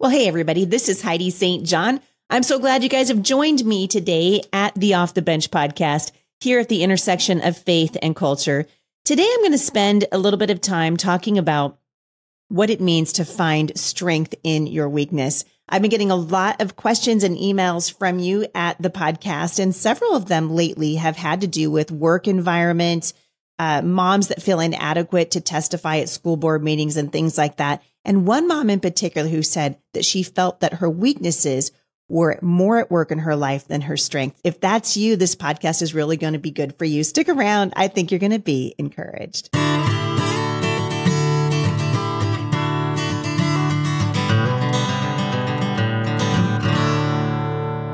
Well, hey, everybody, this is Heidi St. John. I'm so glad you guys have joined me today at the Off the Bench podcast here at the intersection of faith and culture. Today, I'm going to spend a little bit of time talking about what it means to find strength in your weakness. I've been getting a lot of questions and emails from you at the podcast, and several of them lately have had to do with work environment, moms that feel inadequate to testify at school board meetings and things like that. And one mom in particular who said that she felt that her weaknesses were more at work in her life than her strength. If that's you, this podcast is really going to be good for you. Stick around. I think you're going to be encouraged. Well,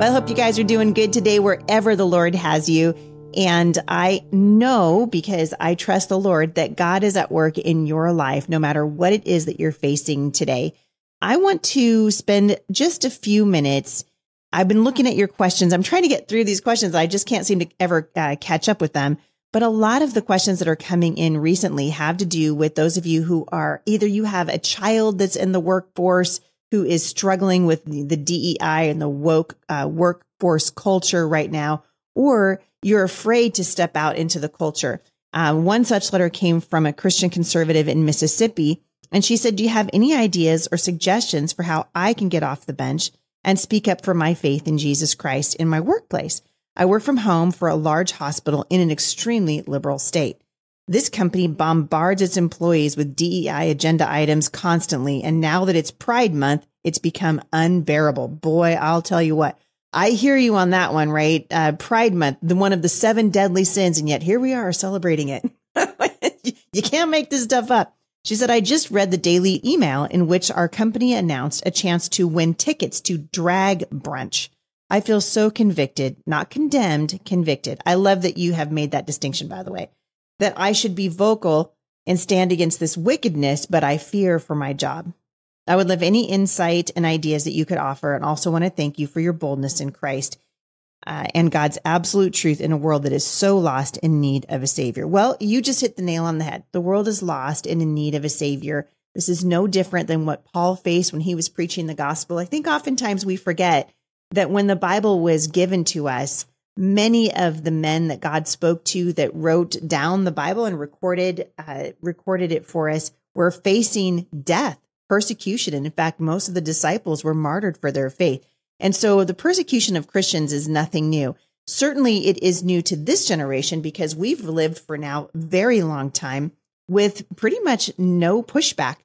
I hope you guys are doing good today, wherever the Lord has you. And I know, because I trust the Lord, that God is at work in your life, no matter what it is that you're facing today. I want to spend just a few minutes. I've been looking at your questions. I'm trying to get through these questions. I just can't seem to ever catch up with them. But a lot of the questions that are coming in recently have to do with those of you who are either you have a child that's in the workforce who is struggling with the DEI and the woke workforce culture right now, or you're afraid to step out into the culture. One such letter came from a Christian conservative in Mississippi, and she said, "Do you have any ideas or suggestions for how I can get off the bench and speak up for my faith in Jesus Christ in my workplace? I work from home for a large hospital in an extremely liberal state. This company bombards its employees with DEI agenda items constantly, and now that it's Pride Month, it's become unbearable." Boy, I'll tell you what. I hear you on that one, right? Pride Month, the one of the 7 deadly sins, and yet here we are celebrating it. You can't make this stuff up. She said, "I just read the daily email in which our company announced a chance to win tickets to drag brunch. I feel so convicted, not condemned, convicted." I love that you have made that distinction, by the way, that I should be vocal and stand against this wickedness, but I fear for my job. I would love any insight and ideas that you could offer, and also want to thank you for your boldness in Christ and God's absolute truth in a world that is so lost in need of a savior. Well, you just hit the nail on the head. The world is lost and in need of a savior. This is no different than what Paul faced when he was preaching the gospel. I think oftentimes we forget that when the Bible was given to us, many of the men that God spoke to that wrote down the Bible and recorded it for us were facing death, persecution. And in fact, most of the disciples were martyred for their faith. And so the persecution of Christians is nothing new. Certainly it is new to this generation because we've lived for now a very long time with pretty much no pushback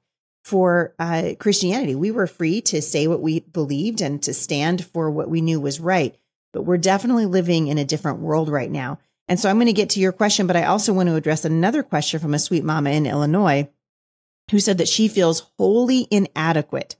for Christianity. We were free to say what we believed and to stand for what we knew was right. But we're definitely living in a different world right now. And so I'm going to get to your question, but I also want to address another question from a sweet mama in Illinois who said that she feels wholly inadequate.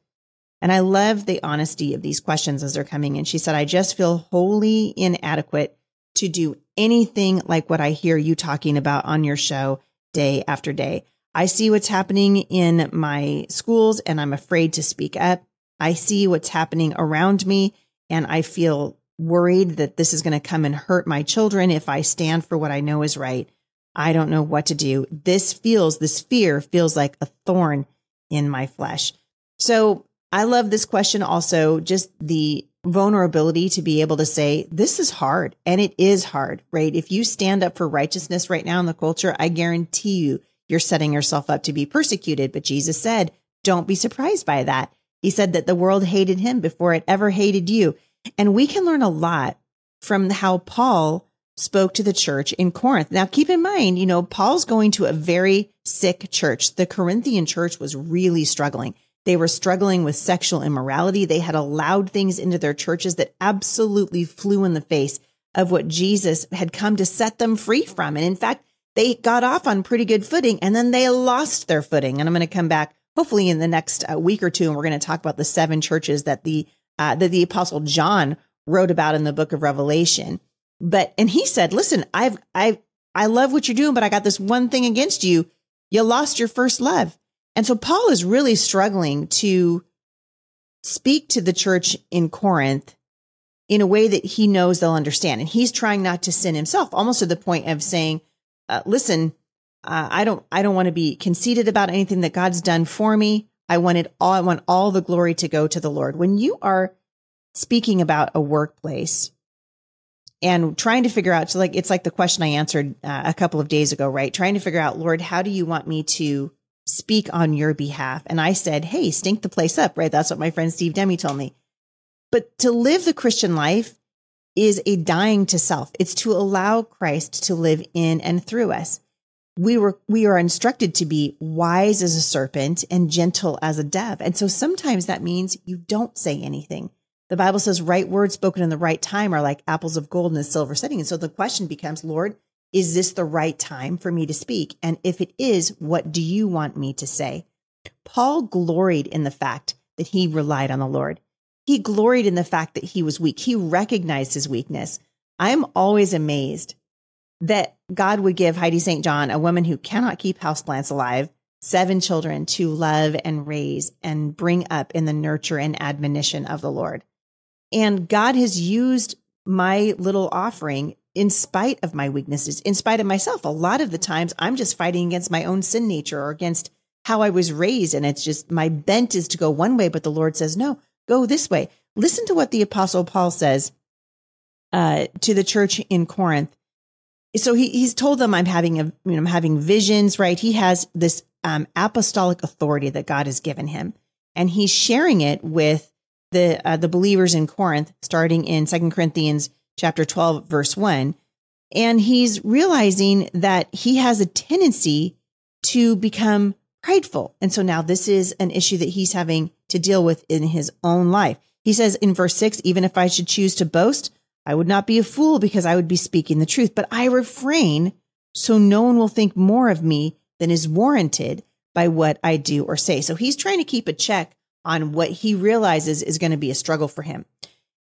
And I love the honesty of these questions as they're coming in. She said, "I just feel wholly inadequate to do anything like what I hear you talking about on your show day after day. I see what's happening in my schools and I'm afraid to speak up. I see what's happening around me and I feel worried that this is going to come and hurt my children if I stand for what I know is right. I don't know what to do. This fear feels like a thorn in my flesh." So I love this question also, just the vulnerability to be able to say, this is hard, and it is hard, right? If you stand up for righteousness right now in the culture, I guarantee you, you're setting yourself up to be persecuted. But Jesus said, don't be surprised by that. He said that the world hated him before it ever hated you. And we can learn a lot from how Paul spoke to the church in Corinth. Now, keep in mind, you know, Paul's going to a very sick church. The Corinthian church was really struggling. They were struggling with sexual immorality. They had allowed things into their churches that absolutely flew in the face of what Jesus had come to set them free from. And in fact, they got off on pretty good footing and then they lost their footing. And I'm going to come back hopefully in the next week or two, and we're going to talk about the 7 churches that the Apostle John wrote about in the book of Revelation. And he said, listen, I love what you're doing, but I got this one thing against you. You lost your first love. And so Paul is really struggling to speak to the church in Corinth in a way that he knows they'll understand. And he's trying not to sin himself, almost to the point of saying, listen, I don't want to be conceited about anything that God's done for me. I want all the glory to go to the Lord. When you are speaking about a workplace and trying to figure out, so like, it's like the question I answered a couple of days ago, right? Trying to figure out, Lord, how do you want me to speak on your behalf? And I said, hey, stink the place up, right? That's what my friend Steve Demi told me. But to live the Christian life is a dying to self. It's to allow Christ to live in and through us. We are instructed to be wise as a serpent and gentle as a dove. And so sometimes that means you don't say anything. The Bible says right words spoken in the right time are like apples of gold in a silver setting. And so the question becomes, Lord, is this the right time for me to speak? And if it is, what do you want me to say? Paul gloried in the fact that he relied on the Lord. He gloried in the fact that he was weak. He recognized his weakness. I'm always amazed that God would give Heidi St. John, a woman who cannot keep houseplants alive, 7 children to love and raise and bring up in the nurture and admonition of the Lord. And God has used my little offering in spite of my weaknesses, in spite of myself. A lot of the times I'm just fighting against my own sin nature or against how I was raised. And it's just my bent is to go one way, but the Lord says, no. Go this way. Listen to what the Apostle Paul says to the church in Corinth. So he's told them, I'm having visions, right? He has this apostolic authority that God has given him, and he's sharing it with the believers in Corinth, starting in 2 Corinthians chapter 12, verse 1. And he's realizing that he has a tendency to become prideful. And so now this is an issue that he's having to deal with in his own life. He says in verse 6, even if I should choose to boast, I would not be a fool because I would be speaking the truth, but I refrain so no one will think more of me than is warranted by what I do or say. So he's trying to keep a check on what he realizes is going to be a struggle for him.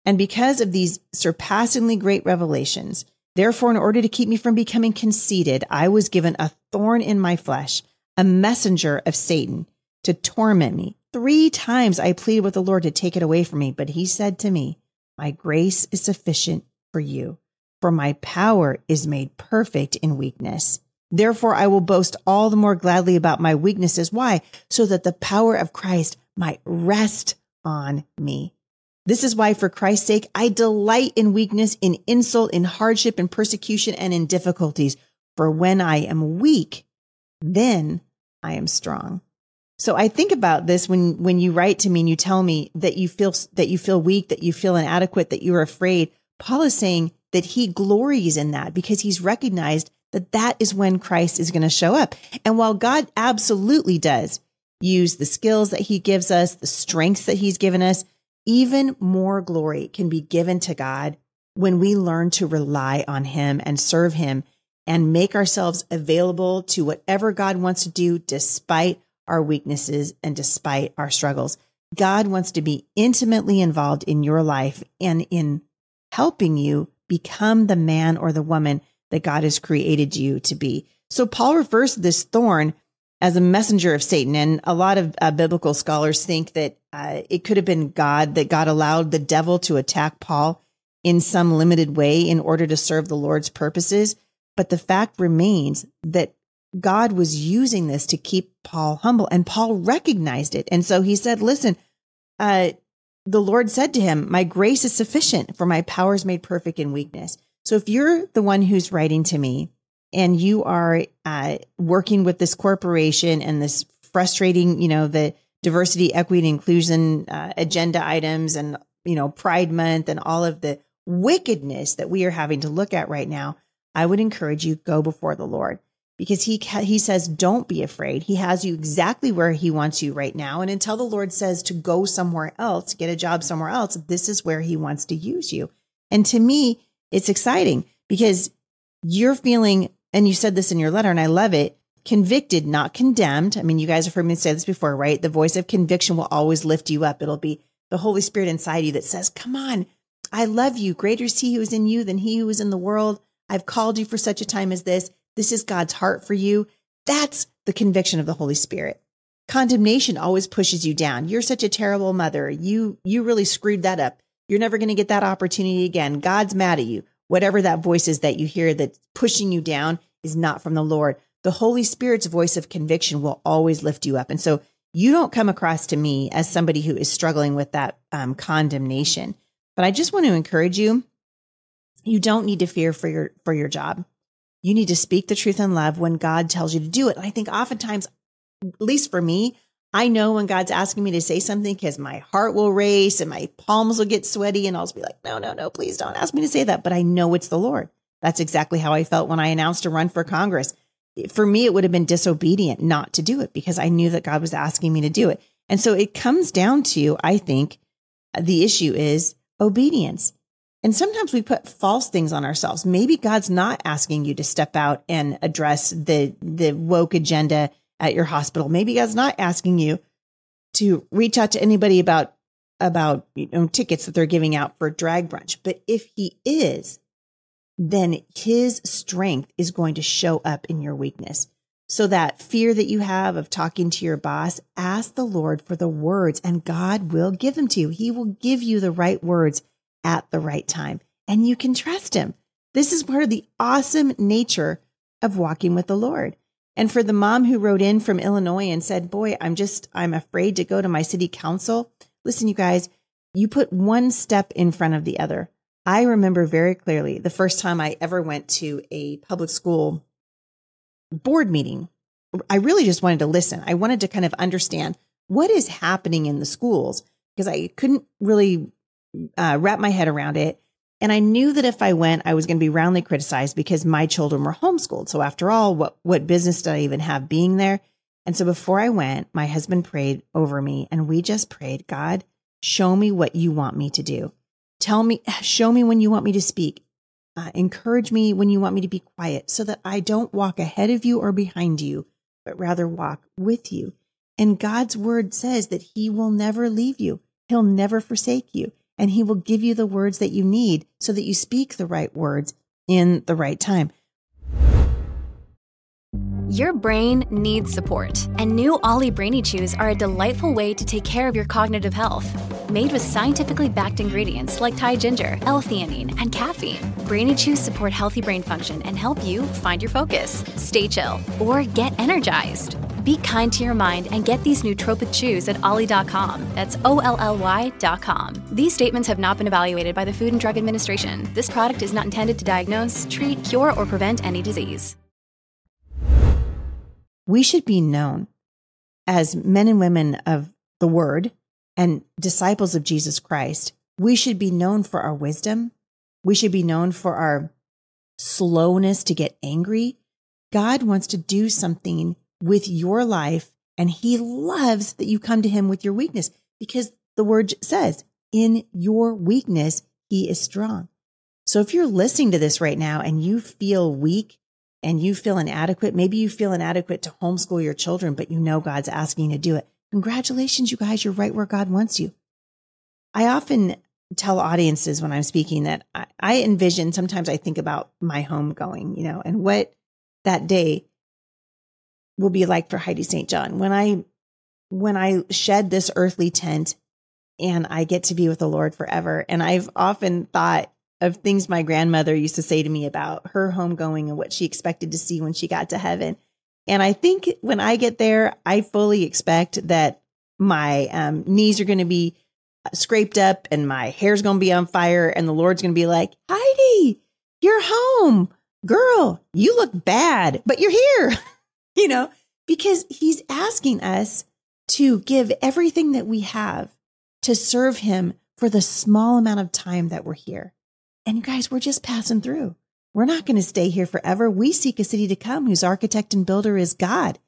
And because of these surpassingly great revelations, therefore, in order to keep me from becoming conceited, I was given a thorn in my flesh, a messenger of Satan to torment me. 3 times I pleaded with the Lord to take it away from me, but he said to me, my grace is sufficient for you, for my power is made perfect in weakness. Therefore, I will boast all the more gladly about my weaknesses. Why? So that the power of Christ might rest on me. This is why, for Christ's sake, I delight in weakness, in insult, in hardship, in persecution, and in difficulties. For when I am weak, then I am strong. So I think about this when you write to me and you tell me that you feel weak, that you feel inadequate, that you're afraid. Paul is saying that he glories in that because he's recognized that that is when Christ is going to show up. And while God absolutely does use the skills that he gives us, the strengths that he's given us, even more glory can be given to God when we learn to rely on him and serve him and make ourselves available to whatever God wants to do despite our weaknesses and despite our struggles. God wants to be intimately involved in your life and in helping you become the man or the woman that God has created you to be. So Paul refers to this thorn as a messenger of Satan. And a lot of biblical scholars think that it could have been God, that God allowed the devil to attack Paul in some limited way in order to serve the Lord's purposes. But the fact remains that God was using this to keep Paul humble, and Paul recognized it. And so he said, listen, the Lord said to him, my grace is sufficient, for my power is made perfect in weakness. So if you're the one who's writing to me and you are working with this corporation and this frustrating, the diversity, equity, and inclusion agenda items and, Pride Month and all of the wickedness that we are having to look at right now, I would encourage you, go before the Lord. Because he says, don't be afraid. He has you exactly where he wants you right now. And until the Lord says to go somewhere else, get a job somewhere else, this is where he wants to use you. And to me, it's exciting because you're feeling, and you said this in your letter, and I love it, convicted, not condemned. I mean, you guys have heard me say this before, right? The voice of conviction will always lift you up. It'll be the Holy Spirit inside you that says, come on, I love you. Greater is he who is in you than he who is in the world. I've called you for such a time as this. This is God's heart for you. That's the conviction of the Holy Spirit. Condemnation always pushes you down. You're such a terrible mother. You really screwed that up. You're never going to get that opportunity again. God's mad at you. Whatever that voice is that you hear that's pushing you down is not from the Lord. The Holy Spirit's voice of conviction will always lift you up. And so you don't come across to me as somebody who is struggling with that condemnation. But I just want to encourage you, you don't need to fear for your job. You need to speak the truth in love when God tells you to do it. And I think oftentimes, at least for me, I know when God's asking me to say something because my heart will race and my palms will get sweaty and I'll just be like, no, please don't ask me to say that. But I know it's the Lord. That's exactly how I felt when I announced a run for Congress. For me, it would have been disobedient not to do it because I knew that God was asking me to do it. And so it comes down to, I think, the issue is obedience. And sometimes we put false things on ourselves. Maybe God's not asking you to step out and address the woke agenda at your hospital. Maybe God's not asking you to reach out to anybody about tickets that they're giving out for drag brunch. But if he is, then his strength is going to show up in your weakness. So that fear that you have of talking to your boss, ask the Lord for the words and God will give them to you. He will give you the right words at the right time, and you can trust him. This is part of the awesome nature of walking with the Lord. And for the mom who wrote in from Illinois and said, boy, I'm afraid to go to my city council. Listen, you guys, you put one step in front of the other. I remember very clearly the first time I ever went to a public school board meeting. I really just wanted to listen. I wanted to kind of understand what is happening in the schools because I couldn't really wrap my head around it. And I knew that if I went, I was going to be roundly criticized because my children were homeschooled. So after all, what business did I even have being there? And so before I went, my husband prayed over me and we just prayed, God, show me what you want me to do. Show me when you want me to speak. Encourage me when you want me to be quiet so that I don't walk ahead of you or behind you, but rather walk with you. And God's word says that he will never leave you. He'll never forsake you. And he will give you the words that you need so that you speak the right words in the right time. Your brain needs support, and new Ollie Brainy Chews are a delightful way to take care of your cognitive health. Made with scientifically backed ingredients like Thai ginger, L-theanine, and caffeine, Brainy Chews support healthy brain function and help you find your focus, stay chill, or get energized. Be kind to your mind and get these nootropic chews at Ollie.com. That's OLLY.com. These statements have not been evaluated by the Food and Drug Administration. This product is not intended to diagnose, treat, cure, or prevent any disease. We should be known as men and women of the word and disciples of Jesus Christ. We should be known for our wisdom. We should be known for our slowness to get angry. God wants to do something with your life, and he loves that you come to him with your weakness because the word says, in your weakness, he is strong. So if you're listening to this right now and you feel weak, and you feel inadequate, maybe you feel inadequate to homeschool your children, but you know God's asking you to do it. Congratulations, you guys, you're right where God wants you. I often tell audiences when I'm speaking that I envision, sometimes I think about my home going, and what that day will be like for Heidi St. John. When I shed this earthly tent and I get to be with the Lord forever, and I've often thought of things my grandmother used to say to me about her homegoing and what she expected to see when she got to heaven. And I think when I get there, I fully expect that my knees are going to be scraped up and my hair's going to be on fire. And the Lord's going to be like, Heidi, you're home. Girl, you look bad, but you're here, because he's asking us to give everything that we have to serve him for the small amount of time that we're here. And you guys, we're just passing through. We're not going to stay here forever. We seek a city to come whose architect and builder is God.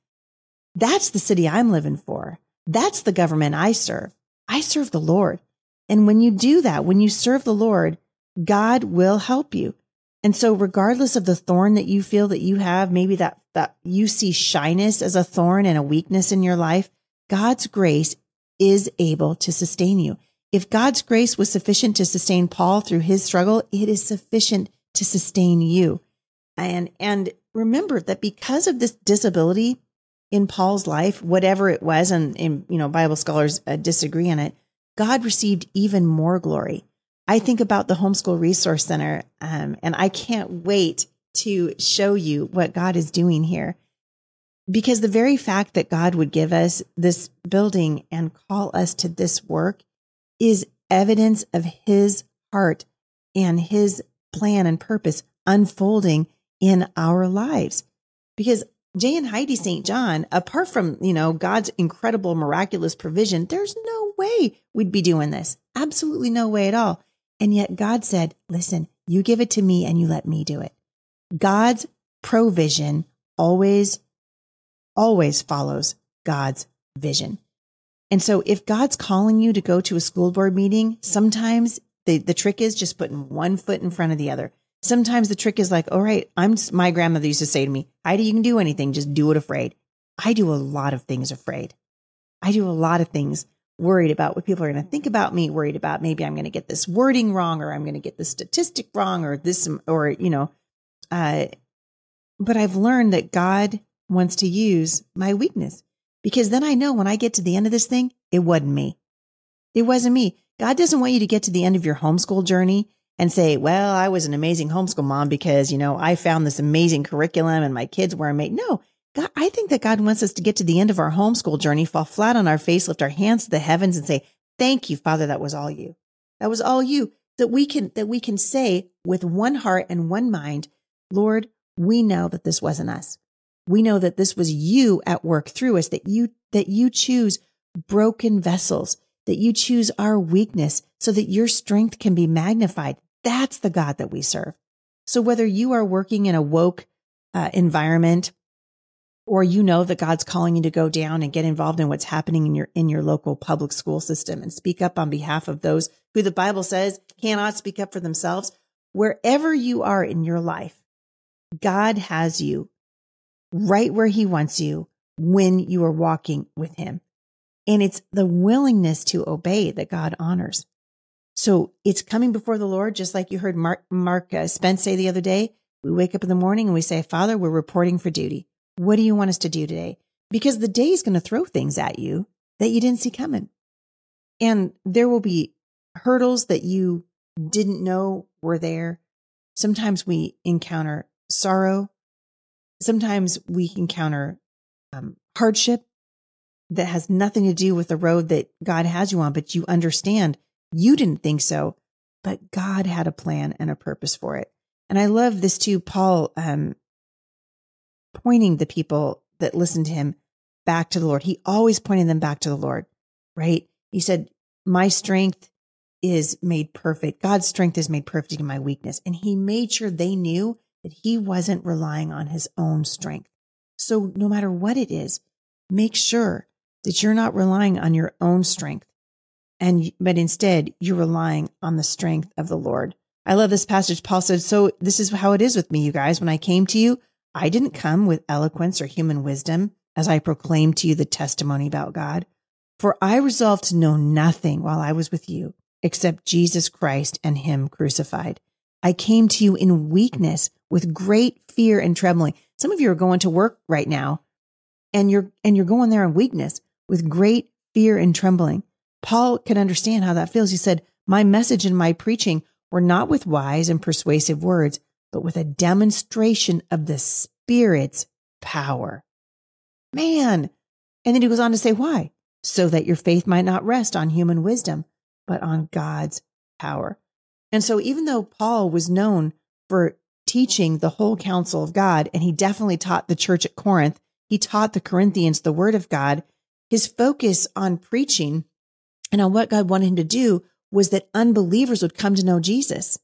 That's the city I'm living for. That's the government I serve. I serve the Lord. And when you do that, when you serve the Lord, God will help you. And so regardless of the thorn that you feel that you have, maybe that you see shyness as a thorn and a weakness in your life, God's grace is able to sustain you. If God's grace was sufficient to sustain Paul through his struggle, it is sufficient to sustain you. And remember that because of this disability in Paul's life, whatever it was, and Bible scholars disagree on it, God received even more glory. I think about the Homeschool Resource Center, and I can't wait to show you what God is doing here. Because the very fact that God would give us this building and call us to this work is evidence of his heart and his plan and purpose unfolding in our lives. Because Jay and Heidi St. John, apart from, God's incredible miraculous provision, there's no way we'd be doing this. Absolutely no way at all. And yet God said, listen, you give it to me and you let me do it. God's provision always follows God's vision. And so if God's calling you to go to a school board meeting, sometimes the trick is just putting one foot in front of the other. Sometimes the trick is like, all right, my grandmother used to say to me, Ida, you can do anything, just do it afraid. I do a lot of things afraid. I do a lot of things worried about what people are going to think about me, worried about maybe I'm going to get this wording wrong, or I'm going to get this statistic wrong, or this, or, but I've learned that God wants to use my weakness, because then I know when I get to the end of this thing, it wasn't me. It wasn't me. God doesn't want you to get to the end of your homeschool journey and say, well, I was an amazing homeschool mom because, I found this amazing curriculum and my kids were amazing. No, God, I think that God wants us to get to the end of our homeschool journey, fall flat on our face, lift our hands to the heavens and say, thank you, Father, that was all you. That was all you. That we can say with one heart and one mind, Lord, we know that this wasn't us. We know that this was you at work through us, that you choose broken vessels, that you choose our weakness so that your strength can be magnified. That's the God that we serve. So whether you are working in a woke environment, or that God's calling you to go down and get involved in what's happening in your local public school system and speak up on behalf of those who the Bible says cannot speak up for themselves, wherever you are in your life, God has you right where he wants you when you are walking with him. And it's the willingness to obey that God honors. So it's coming before the Lord, just like you heard Mark Spence say the other day. We wake up in the morning and we say, Father, we're reporting for duty. What do you want us to do today? Because the day is going to throw things at you that you didn't see coming. And there will be hurdles that you didn't know were there. Sometimes we encounter sorrow. Sometimes we encounter hardship that has nothing to do with the road that God has you on, but you understand you didn't think so, but God had a plan and a purpose for it. And I love this too, Paul, pointing the people that listened to him back to the Lord. He always pointed them back to the Lord, right? He said, my strength is made perfect. God's strength is made perfect in my weakness. And he made sure they knew that he wasn't relying on his own strength. So no matter what it is, make sure that you're not relying on your own strength, but instead you're relying on the strength of the Lord. I love this passage. Paul said, so this is how it is with me, you guys. When I came to you, I didn't come with eloquence or human wisdom as I proclaimed to you the testimony about God. For I resolved to know nothing while I was with you except Jesus Christ and him crucified. I came to you in weakness with great fear and trembling. Some of you are going to work right now and you're going there in weakness with great fear and trembling. Paul could understand how that feels. He said, my message and my preaching were not with wise and persuasive words, but with a demonstration of the Spirit's power. Man. And then he goes on to say, why? So that your faith might not rest on human wisdom, but on God's power. And so even though Paul was known for teaching the whole counsel of God, and he definitely taught the church at Corinth, he taught the Corinthians the word of God, his focus on preaching and on what God wanted him to do was that unbelievers would come to know Jesus.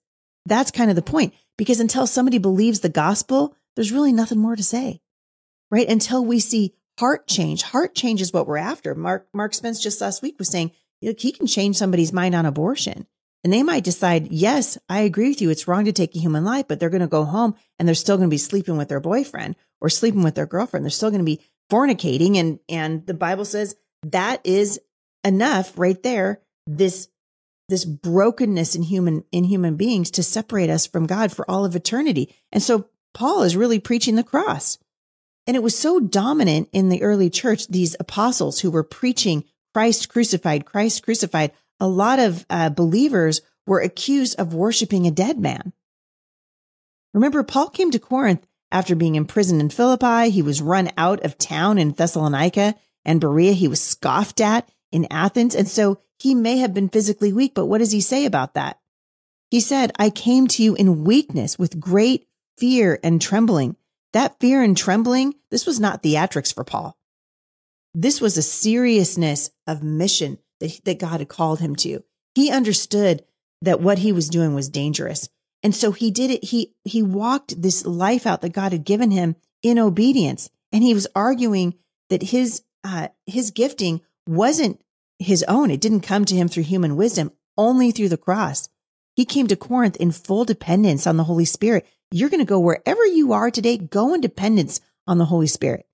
That's kind of the point, because until somebody believes the gospel, there's really nothing more to say, right? Until we see heart change. Heart change is what we're after. Mark Spence just last week was saying he can change somebody's mind on abortion. And they might decide, yes, I agree with you. It's wrong to take a human life, but they're going to go home and they're still going to be sleeping with their boyfriend or sleeping with their girlfriend. They're still going to be fornicating. And the Bible says that is enough right there. This brokenness in human beings to separate us from God for all of eternity. And so Paul is really preaching the cross. And it was so dominant in the early church, these apostles who were preaching Christ crucified, Christ crucified. A lot of believers were accused of worshiping a dead man. Remember, Paul came to Corinth After being imprisoned in Philippi, he was run out of town in Thessalonica and Berea. He was scoffed at in Athens. And so he may have been physically weak, but what does he say about that? He said, I came to you in weakness with great fear and trembling. That fear and trembling, this was not theatrics for Paul. This was a seriousness of mission that God had called him to. He understood that what he was doing was dangerous. And so he did it. He walked this life out that God had given him in obedience. And he was arguing that his gifting wasn't his own. It didn't come to him through human wisdom, only through the cross. He came to Corinth in full dependence on the Holy Spirit. You're going to go wherever you are today, go in dependence on the Holy Spirit.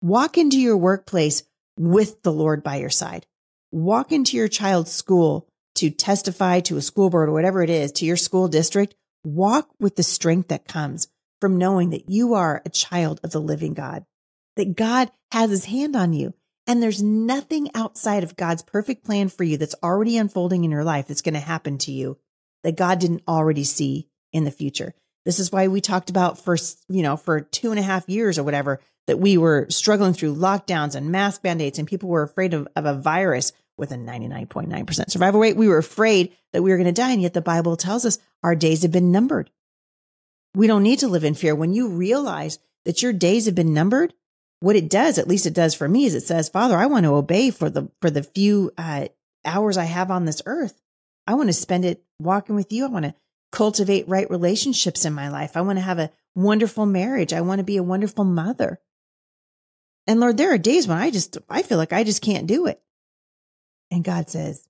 Walk into your workplace with the Lord by your side. Walk into your child's school to testify to a school board or whatever it is, to your school district. Walk with the strength that comes from knowing that you are a child of the living God, that God has his hand on you. And there's nothing outside of God's perfect plan for you that's already unfolding in your life that's going to happen to you that God didn't already see in the future. This is why we talked about for 2.5 years or whatever, that we were struggling through lockdowns and mask mandates and people were afraid of a virus with a 99.9% survival rate. We were afraid that we were going to die. And yet the Bible tells us our days have been numbered. We don't need to live in fear. When you realize that your days have been numbered, what it does, at least it does for me, is it says, Father, I want to obey for the few hours I have on this earth. I want to spend it walking with you. I want to cultivate right relationships in my life. I want to have a wonderful marriage. I want to be a wonderful mother. And Lord, there are days when I feel like I just can't do it. And God says,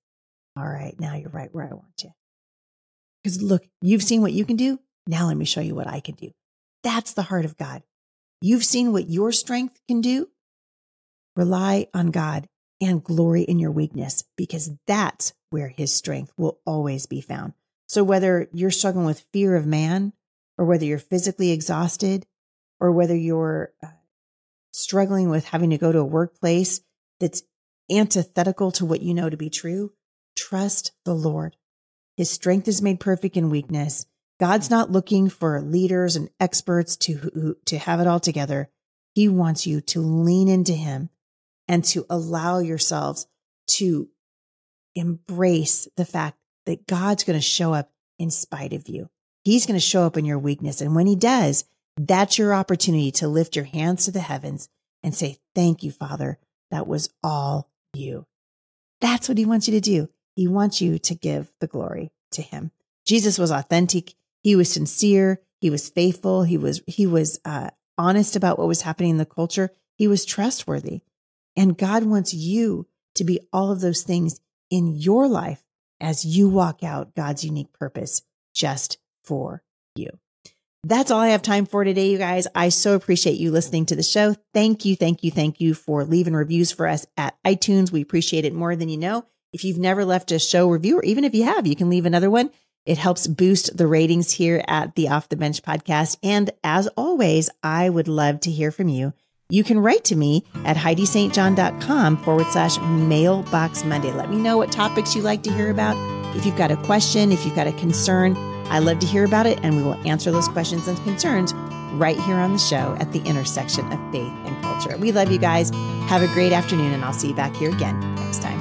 all right, now you're right where I want you. Because look, you've seen what you can do. Now let me show you what I can do. That's the heart of God. You've seen what your strength can do. Rely on God and glory in your weakness, because that's where his strength will always be found. So whether you're struggling with fear of man, or whether you're physically exhausted, or whether you're struggling with having to go to a workplace that's antithetical to what you know to be true, trust the Lord. His strength is made perfect in weakness. God's not looking for leaders and experts to have it all together. He wants you to lean into him and to allow yourselves to embrace the fact that God's going to show up in spite of you. He's going to show up in your weakness. And when he does, that's your opportunity to lift your hands to the heavens and say, thank you, Father. That was all you. That's what he wants you to do. He wants you to give the glory to him. Jesus was authentic. He was sincere. He was faithful. He was honest about what was happening in the culture. He was trustworthy. And God wants you to be all of those things in your life as you walk out God's unique purpose just for you. That's all I have time for today, you guys. I so appreciate you listening to the show. Thank you, thank you, thank you for leaving reviews for us at iTunes. We appreciate it more than you know. If you've never left a show review, or even if you have, you can leave another one. It helps boost the ratings here at the Off the Bench podcast. And as always, I would love to hear from you. You can write to me at HeidiStJohn.com/Mailbox Monday. Let me know what topics you like to hear about. If you've got a question, if you've got a concern, I love to hear about it, and we will answer those questions and concerns right here on the show at the intersection of faith and culture. We love you guys. Have a great afternoon, and I'll see you back here again next time.